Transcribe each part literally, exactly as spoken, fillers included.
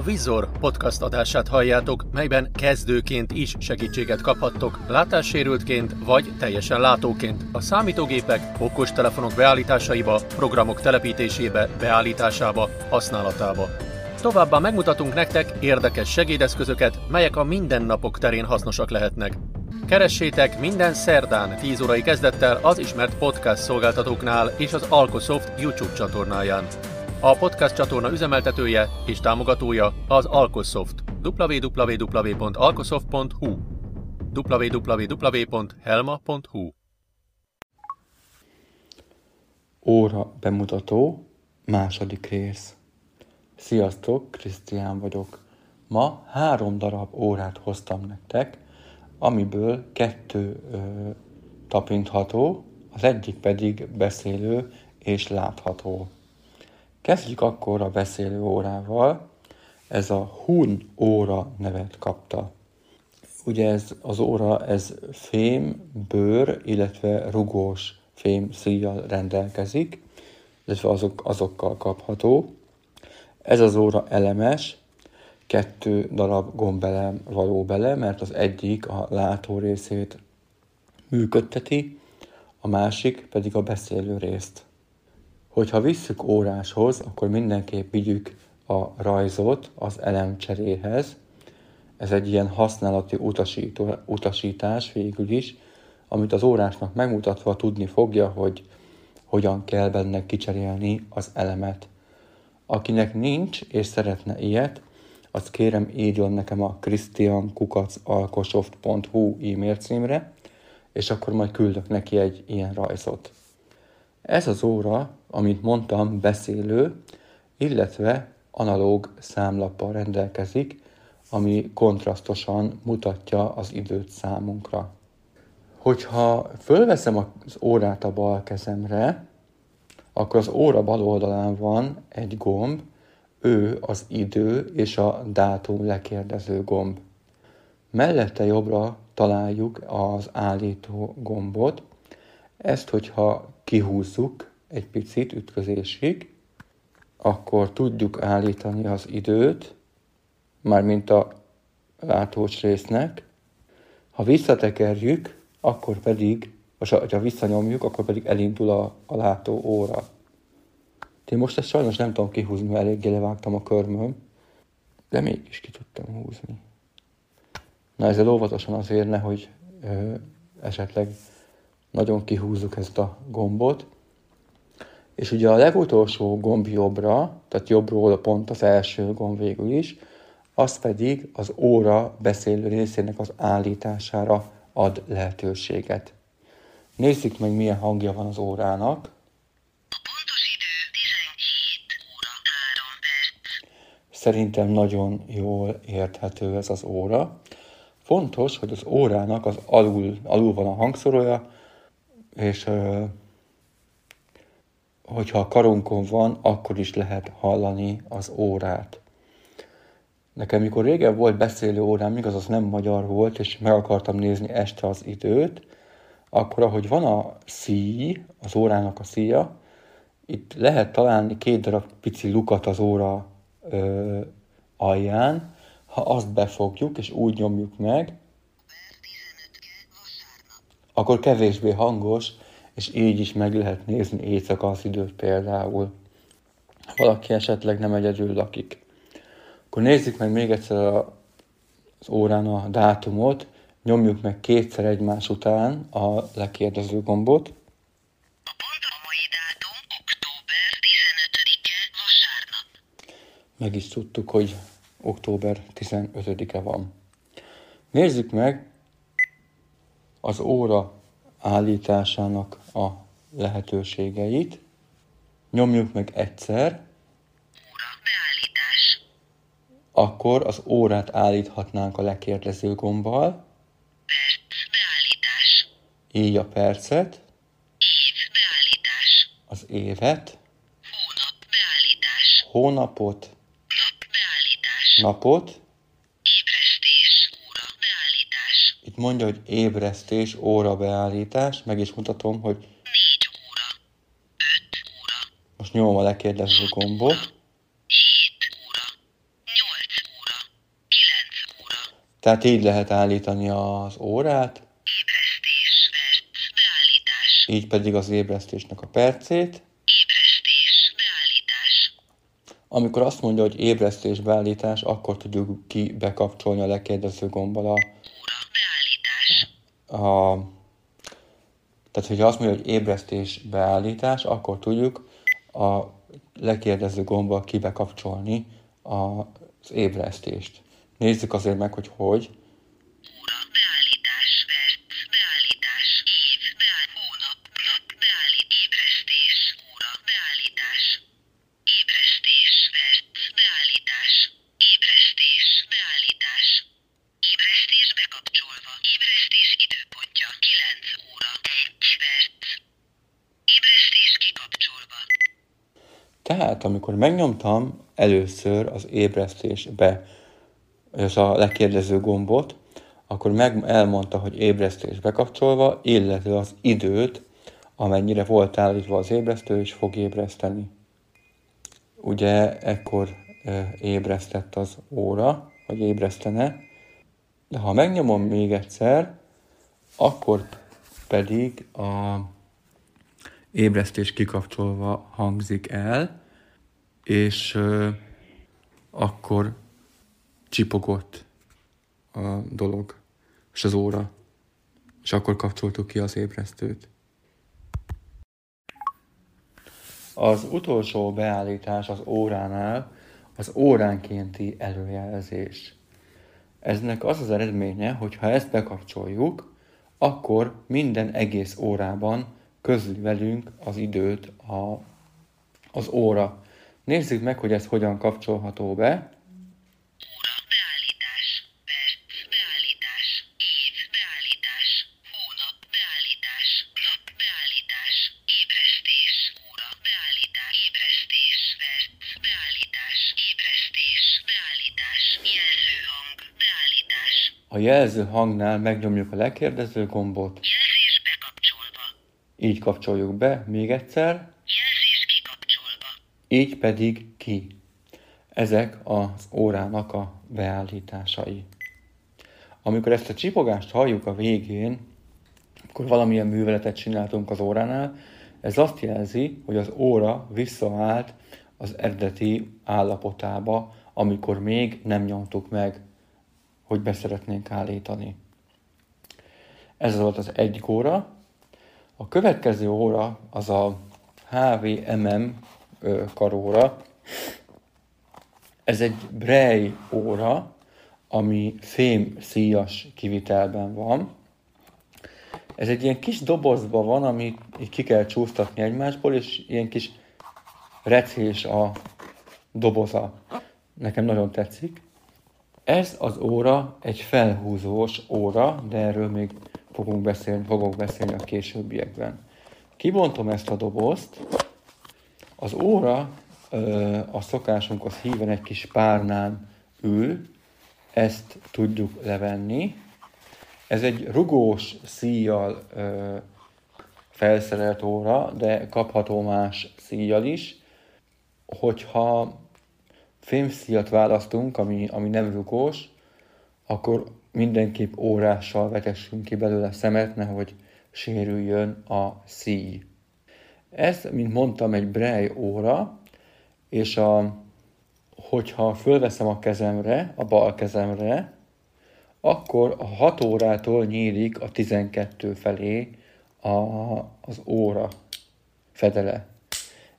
A Vizor podcast adását halljátok, melyben kezdőként is segítséget kaphattok, látássérültként vagy teljesen látóként. A számítógépek, okostelefonok beállításaiba, programok telepítésébe, beállításába, használatába. Továbbá megmutatunk nektek érdekes segédeszközöket, melyek a mindennapok terén hasznosak lehetnek. Keressétek minden szerdán tíz órai kezdettel az ismert podcast szolgáltatóknál és az Alkosoft YouTube csatornáján. A podcast csatorna üzemeltetője és támogatója az Alkosoft. double-u double-u double-u pont alkosoft pont hu double-u double-u double-u pont helma pont hu Órabemutató, második rész. Sziasztok, Krisztián vagyok. Ma három darab órát hoztam nektek, amiből kettő ö, tapintható, az egyik pedig beszélő és látható. Kezdjük akkor a beszélő órával. Ez a hun óra nevet kapta. Ugye ez az óra, ez fém, bőr, illetve rugós fém szíjjal rendelkezik, illetve azok, azokkal kapható. Ez az óra elemes, kettő darab gombelem való bele, mert az egyik a látó részét működteti, a másik pedig a beszélő részt. Hogyha visszük óráshoz, akkor mindenképp vigyük a rajzot az elemcseréhez. Ez egy ilyen használati utasító, utasítás végül is, amit az órásnak megmutatva tudni fogja, hogy hogyan kell benne kicserélni az elemet. Akinek nincs és szeretne ilyet, azt kérem írjon nekem a krisztián kukac alkosoft pont hu e-mail címre, és akkor majd küldök neki egy ilyen rajzot. Ez az óra, amit mondtam, beszélő, illetve analóg számlappal rendelkezik, ami kontrasztosan mutatja az időt számunkra. Hogyha fölveszem az órát a bal kezemre, akkor az óra bal oldalán van egy gomb, ő az idő és a dátum lekérdező gomb. Mellette jobbra találjuk az állító gombot, ezt hogyha kihúzzuk egy picit ütközésig, akkor tudjuk állítani az időt, mármint a látós résznek. Ha visszatekerjük, akkor pedig, ha visszanyomjuk, akkor pedig elindul a, a látó óra. Én most ezt sajnos nem tudom kihúzni, mert eléggé levágtam a körmöm, de mégis ki tudtam húzni. Na ezzel óvatosan azért, nehogy ö, esetleg nagyon kihúzzuk ezt a gombot. És ugye a legutolsó gomb jobbra, tehát jobbról pont az első gomb végül is, az pedig az óra beszélő részének az állítására ad lehetőséget. Nézzük meg, milyen hangja van az órának. Szerintem nagyon jól érthető ez az óra. Fontos, hogy az órának az alul, alul van a hangszorója, és ö, hogyha a karunkon van, akkor is lehet hallani az órát. Nekem mikor régen volt beszélő órám, igaz, az nem magyar volt, és meg akartam nézni este az időt, akkor ahogy van a szíj, az órának a szíja, itt lehet találni két darab pici lukat az óra ö, alján. Ha azt befogjuk és úgy nyomjuk meg, akkor kevésbé hangos, és így is meg lehet nézni éjszaka az időt például. Ha valaki esetleg nem egyedül lakik. Akkor nézzük meg még egyszer az órán a dátumot, nyomjuk meg kétszer egymás után a lekérdező gombot. A pontos mai dátum október tizenötödike vasárnap. Meg is tudtuk, hogy október tizenötödike van. Nézzük meg az óra állításának a lehetőségeit. Nyomjuk meg egyszer. Óra beállítás. Akkor az órát állíthatnánk a lekérdező gombbal. Perc beállítás. Így a percet. Év beállítás. Az évet. Hónap beállítás. Hónapot. Napot. Ébresztés, óra, beállítás. Itt mondja, hogy ébresztés, óra, beállítás. Meg is mutatom, hogy négy óra, öt óra. Most nyomom a lekérdező gombot. hét óra, nyolc Tehát így lehet állítani az órát. Ébresztés, perc, beállítás. Így pedig az ébresztésnek a percét. Ébresztés, beállítás. Amikor azt mondja, hogy ébresztés, beállítás, akkor tudjuk ki bekapcsolni a lekérdező gombbal a... Óra, beállítás. A, tehát, hogyha azt mondja, hogy ébresztés, beállítás, akkor tudjuk a lekérdező gombbal kibekapcsolni az ébresztést. Nézzük azért meg, hogy hogy. Óra, beállítás, perc, beállítás, év, beáll, hónap, nap, beállít, ébresztés, óra, beállítás, ébresztés, perc, beállítás, ébresztés, beállítás, ébresztés bekapcsolva, ébresztés időpontja, kilenc óra, egy perc, ébresztés kikapcsolva. Tehát, amikor megnyomtam először az ébresztés be, és a lekérdező gombot, akkor meg elmondta, hogy ébresztés bekapcsolva, illetve az időt, amennyire volt állítva az ébresztő, és fog ébreszteni. Ugye ekkor ébresztett az óra, vagy ébresztene, de ha megnyomom még egyszer, akkor pedig a ébresztés kikapcsolva hangzik el, és akkor csipogott a dolog, és az óra, és akkor kapcsoltuk ki az ébresztőt. Az utolsó beállítás az óránál az óránkénti előjelzés. Eznek az az eredménye, hogy ha ezt bekapcsoljuk, akkor minden egész órában közli velünk az időt a, az óra. Nézzük meg, hogy ez hogyan kapcsolható be. A jelző hangnál megnyomjuk a lekérdező gombot. Jelzés bekapcsolva. Így kapcsoljuk be, még egyszer. Jelzés kikapcsolva. Így pedig ki. Ezek az órának a beállításai. Amikor ezt a csipogást halljuk a végén, amikor valamilyen műveletet csináltunk az óránál, ez azt jelzi, hogy az óra visszaállt az eredeti állapotába, amikor még nem nyomtuk meg, hogy beszeretnénk állítani. Ez volt az egyik óra. A következő óra az a há vé em em karóra. Ez egy Brei óra, ami fém szíjas kivitelben van. Ez egy ilyen kis dobozban van, amit ki kell csúsztatni egymásból, és ilyen kis recés a doboza. Nekem nagyon tetszik. Ez az óra egy felhúzós óra, de erről még fogunk beszélni, fogok beszélni a későbbiekben. Kibontom ezt a dobozt. Az óra a szokásunkhoz híven egy kis párnán ül, ezt tudjuk levenni. Ez egy rugós szíjjal felszerelt óra, de kapható más szíjjal is. Hogyha fémszíjat választunk, ami, ami nem rugós, akkor mindenképp órással vetessünk ki belőle szemet, nehogy sérüljön a szíj. Ez, mint mondtam, egy Brei óra, és a, hogyha fölveszem a kezemre, a bal kezemre, akkor a hat órától nyílik a tizenkettő felé a, az óra fedele.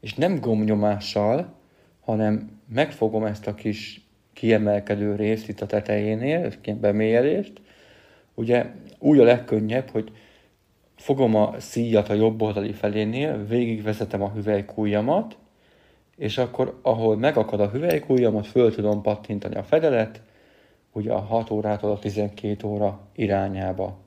És nem gombnyomással, hanem megfogom ezt a kis kiemelkedő részt itt a tetejénél, ezt ilyen bemélyelést. Ugye úgy a legkönnyebb, hogy fogom a szíjat a jobb oldali felénél, végigvezetem a hüvelykujjamat, és akkor ahol megakad a hüvelykujjamat, föl tudom pattintani a fedelet, ugye a hat órától a tizenkét óra irányába.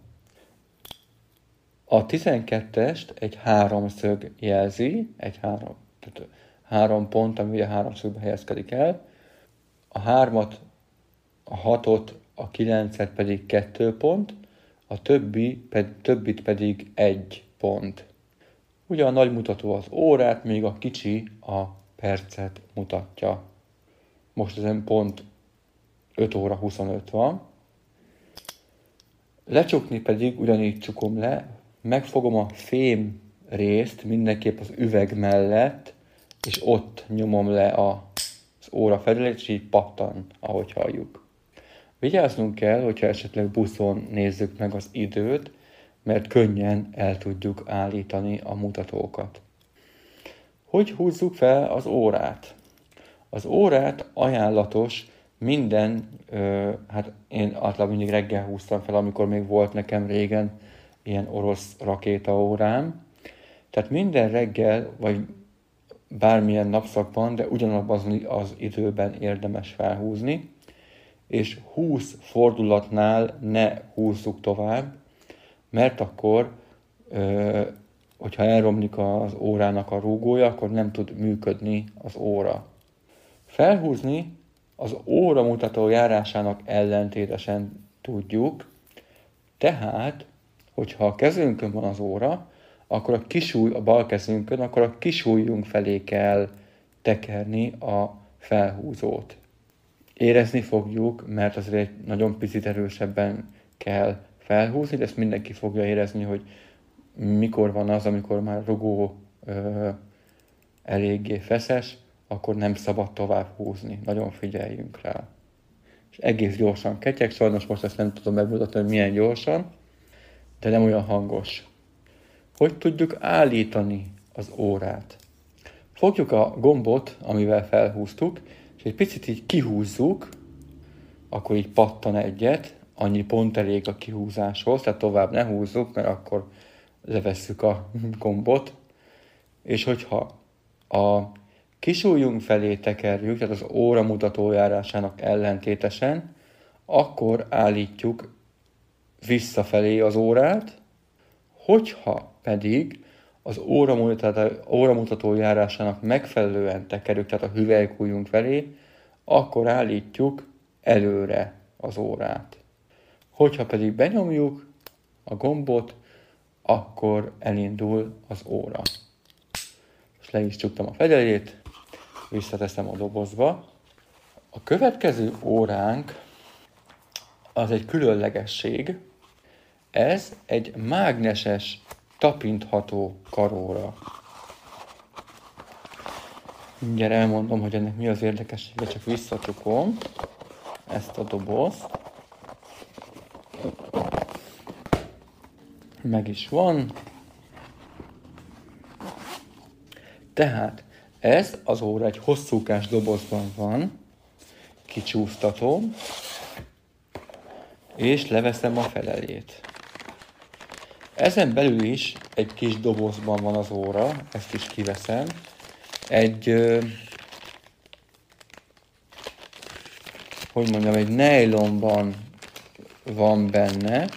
A tizenkettest egy háromszög jelzi, egy három, tehát három pont, ami ugye háromszögbe helyezkedik el. A hármat, a hatot, a kilencet pedig kettő pont, a többi, ped, többit pedig egy pont. Ugye a nagy mutató az órát, még a kicsi a percet mutatja. Most ezen pont öt óra huszonöt van. Lecsukni pedig ugyanígy csukom le, megfogom a fém részt mindenképp az üveg mellett, és ott nyomom le az óra fedelét, és így pattan, ahogy halljuk. Vigyáznunk kell, hogyha esetleg buszon nézzük meg az időt, mert könnyen el tudjuk állítani a mutatókat. Hogy húzzuk fel az órát? Az órát ajánlatos minden, ö, hát én általában mindig reggel húztam fel, amikor még volt nekem régen ilyen orosz rakétaórám. Tehát minden reggel, vagy bármilyen napszakban, de ugyanabban az időben érdemes felhúzni, és húsz fordulatnál ne húzzuk tovább, mert akkor, ö, hogyha elromlik az órának a rúgója, akkor nem tud működni az óra. Felhúzni az óramutató járásának ellentétesen tudjuk, tehát, hogyha a kezünkön van az óra, akkor a kisúly a bal kezünkön, akkor a kisújjunk felé kell tekerni a felhúzót. Érezni fogjuk, mert azért nagyon picit erősebben kell felhúzni, de ezt mindenki fogja érezni, hogy mikor van az, amikor már rugó ö, eléggé feszes, akkor nem szabad tovább húzni. Nagyon figyeljünk rá. És egész gyorsan ketyeg, sajnos most ezt nem tudom megmutatni, hogy milyen gyorsan, de nem olyan hangos. Hogy tudjuk állítani az órát? Fogjuk a gombot, amivel felhúztuk, és egy picit így kihúzzuk, akkor így pattan egyet, annyi pont elég a kihúzáshoz, tehát tovább ne húzzuk, mert akkor levesszük a gombot, és hogyha a kisújjunk felé tekerjük, tehát az óra mutatójárásának ellentétesen, akkor állítjuk visszafelé az órát, hogyha pedig az óramutató járásának megfelelően tekerjük, tehát a hüvelykújjunk felé, akkor állítjuk előre az órát. Hogyha pedig benyomjuk a gombot, akkor elindul az óra. És le is csuktam a fedelét, visszateszem a dobozba. A következő óránk az egy különlegesség. Ez egy mágneses, tapintható karóra. Mindjárt elmondom, hogy ennek mi az érdekessége, csak visszacsukom ezt a dobozt. Meg is van. Tehát ez az óra egy hosszúkás dobozban van. Kicsúsztatom. És leveszem a felelét. Ezen belül is egy kis dobozban van az óra, ezt is kiveszem. Egy, hogy mondjam, egy nejlonban van benne,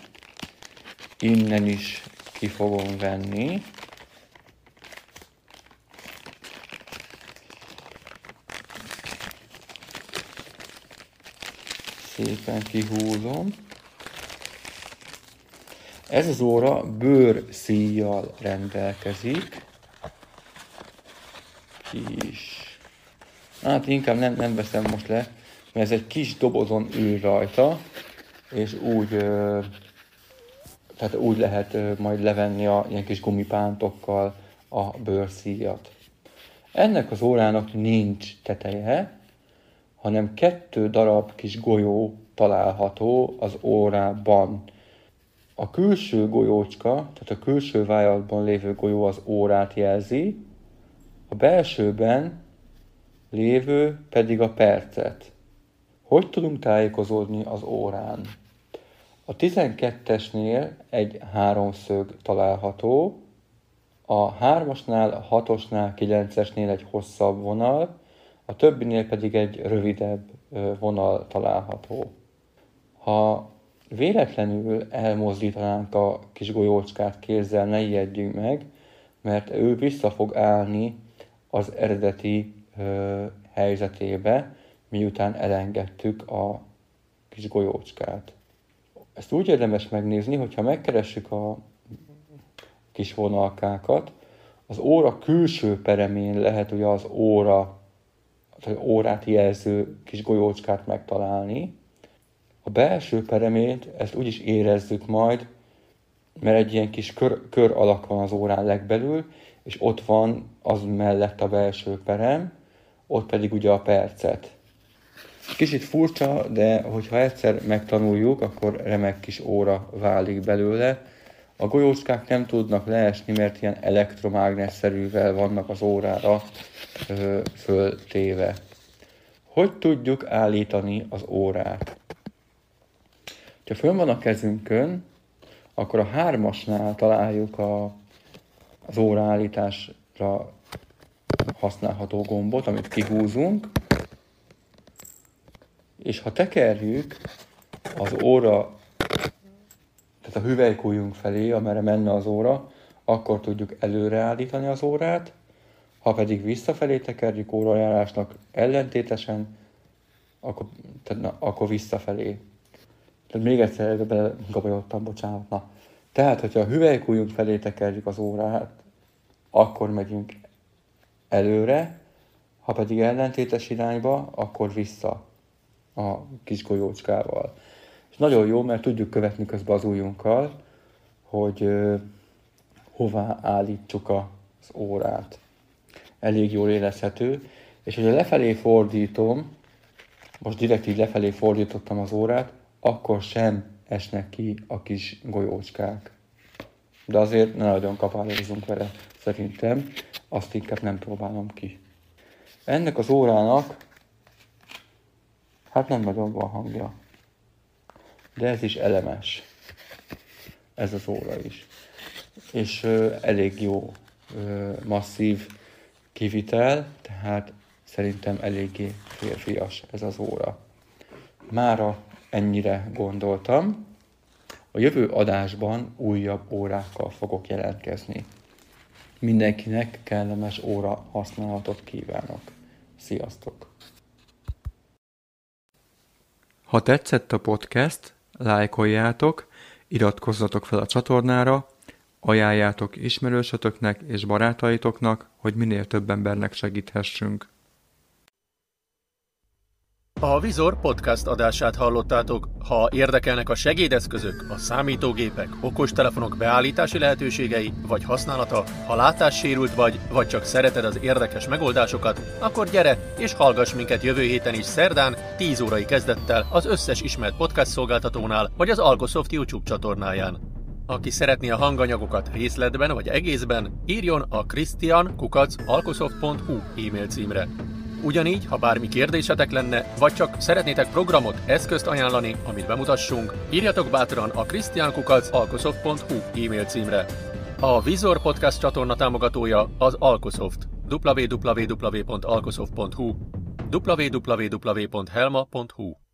innen is ki fogom venni. Szépen kihúzom. Ez az óra bőrszíjjal rendelkezik. Kis. Hát inkább nem, nem veszem most le, mert ez egy kis dobozon ül rajta, és úgy, tehát úgy lehet majd levenni a ilyen kis gumipántokkal a bőrszíjat. Ennek az órának nincs teteje, hanem kettő darab kis golyó található az órában. A külső golyócska, tehát a külső vájatban lévő golyó az órát jelzi, a belsőben lévő pedig a percet. Hogy tudunk tájékozódni az órán? A tizenkettesnél egy háromszög található, a hármasnál, a hatosnál, kilencesnél egy hosszabb vonal, a többinél pedig egy rövidebb vonal található. Ha véletlenül elmozdítanánk a kis golyócskát kézzel, ne ijedjünk meg, mert ő vissza fog állni az eredeti ö, helyzetébe, miután elengedtük a kis golyócskát. Ezt úgy érdemes megnézni, hogyha megkeressük a kis vonalkákat, az óra külső peremén lehet ugye az óra, az órát jelző kis golyócskát megtalálni. A belső peremét, ezt úgy is érezzük majd, mert egy ilyen kis kör, kör alak van az órán legbelül, és ott van az mellett a belső perem, ott pedig ugye a percet. Kicsit furcsa, de hogyha egyszer megtanuljuk, akkor remek kis óra válik belőle. A golyócskák nem tudnak leesni, mert ilyen elektromágnesszerűvel vannak az órára ö, föltéve. Hogy tudjuk állítani az órát? Ha fönn van a kezünkön, akkor a hármasnál találjuk a, az óraállításra használható gombot, amit kihúzunk, és ha tekerjük az óra, tehát a hüvelykujjunk felé, amerre menne az óra, akkor tudjuk előreállítani az órát, ha pedig visszafelé tekerjük órajárásnak ellentétesen, akkor, tehát na, akkor visszafelé. Tehát még egyszer belegabajoltam, bocsánat. Na. Tehát, hogyha a hüvelykujjunk felé tekerjük az órát, akkor megyünk előre, ha pedig ellentétes irányba, akkor vissza a kis golyócskával. És nagyon jó, mert tudjuk követni közben az ujjunkkal, hogy ö, hová állítsuk az órát. Elég jól érezhető. És hogyha lefelé fordítom, most direkt így lefelé fordítottam az órát, akkor sem esnek ki a kis golyócskák. De azért ne nagyon kapálózunk vele, szerintem. Azt inkább nem próbálom ki. Ennek az órának hát nem nagyon van hangja. De ez is elemes. Ez az óra is. És ö, elég jó, ö, masszív kivitel, tehát szerintem eléggé férfias ez az óra. Mára ennyire gondoltam. A jövő adásban újabb órákkal fogok jelentkezni. Mindenkinek kellemes óra használatot kívánok. Sziasztok! Ha tetszett a podcast, lájkoljátok, iratkozzatok fel a csatornára, ajánljátok ismerősötöknek és barátaitoknak, hogy minél több embernek segíthessünk. A Vizor podcast adását hallottátok. Ha érdekelnek a segédeszközök, a számítógépek, okostelefonok beállítási lehetőségei vagy használata, ha látássérült vagy, vagy csak szereted az érdekes megoldásokat, akkor gyere és hallgass minket jövő héten is szerdán tíz órai kezdettel az összes ismert podcast szolgáltatónál vagy az Alkosoft YouTube csatornáján. Aki szeretné a hanganyagokat részletben vagy egészben, írjon a krisztián kukac alkosoft pont hu e-mail címre. Ugyanígy, ha bármi kérdésetek lenne, vagy csak szeretnétek programot, eszközt ajánlani, amit bemutassunk, írjatok bátran a krisztián kukac alkosoft pont hu e-mail címre. A Vizor podcast csatorna támogatója az Alkosoft. double-u double-u double-u pont alkosoft pont hu double-u double-u double-u pont helma pont hu